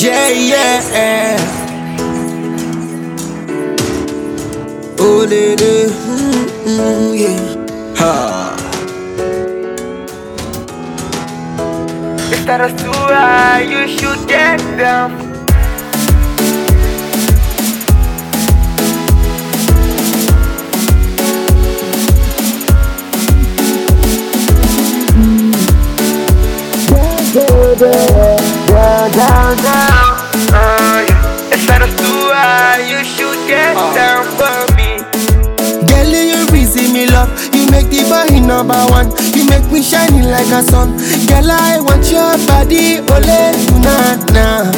Yeah, yeah. Oh, lady, yeah. Ha. If that is too high, you should get down. Down, down, yeah. It's not a stool, you should get down for me. Girl, you busy, me love. You make the body number one. You make me shining like a sun. Girl, I want your body, ole, tonight, now.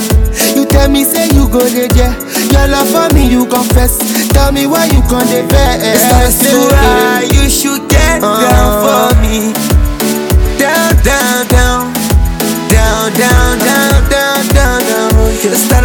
You tell me, say you go there, yeah. Your love for me, you confess. Tell me why you can't defend. It's not a stool, you should get down for me. Down, down, down. Down, down, down, down, down, down. It's not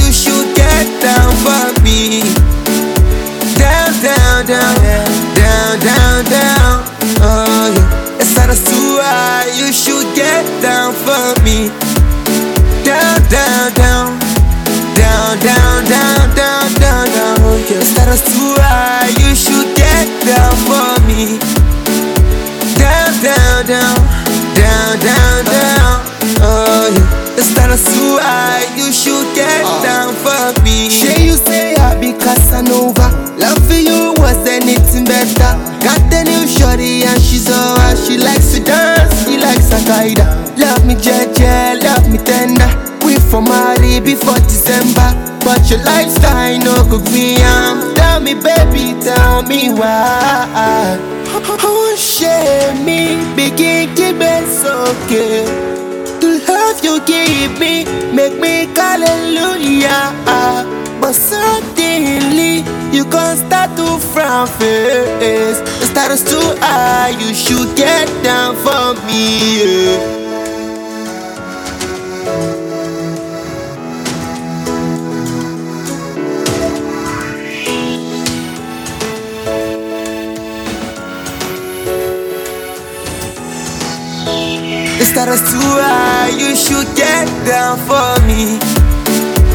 you should get down for me. Down, down, down, down, down, down. Oh, yeah. It's not a suicide, you should get down for me. Down, down, down, down, down, down, down, down, down. It's not a suicide, you should get down for me. Down, down, down. Down, down, down, oh yeah. It's not a suicide, you should get down for me. Shey, you say I be Casanova. Love for you was anything better. Got the new shorty and she's alright. She likes to dance, she likes Akaida. Love me jeje, love me tender. We for married before December. But your lifestyle no good me. Tell me baby, tell me why. Oh, shame me, begin to be okay. To love you give me, make me hallelujah. But suddenly, you gon' start to frown face. The status too high, you should get down for me, yeah. It's not a suicide, you should get down for me.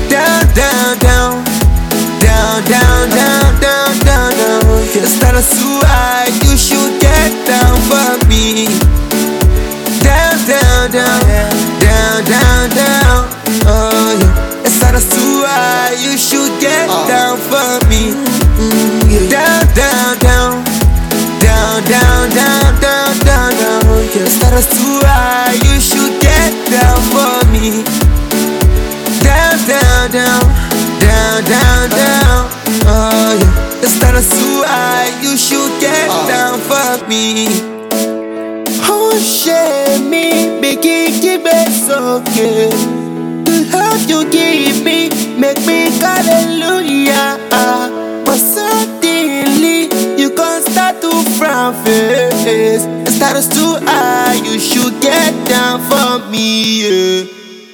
Down, down, down. Down, down, down, down, down, down. It's not a suicide, you should get down for me. Down, down, down. Down, down, down. Oh, yeah. It's not a suicide, you should get down for me. Down, down, down. Down, down, down, down, down, down. It's not a suicide, you should get down for me. Down, down, down, down, down, down. Oh yeah. It's not a suicide, you should get down for me. Oh shame me, begin to be so good. To love you give me, make me hallelujah. But suddenly you gon' start to frown face. Status too high, you should get down for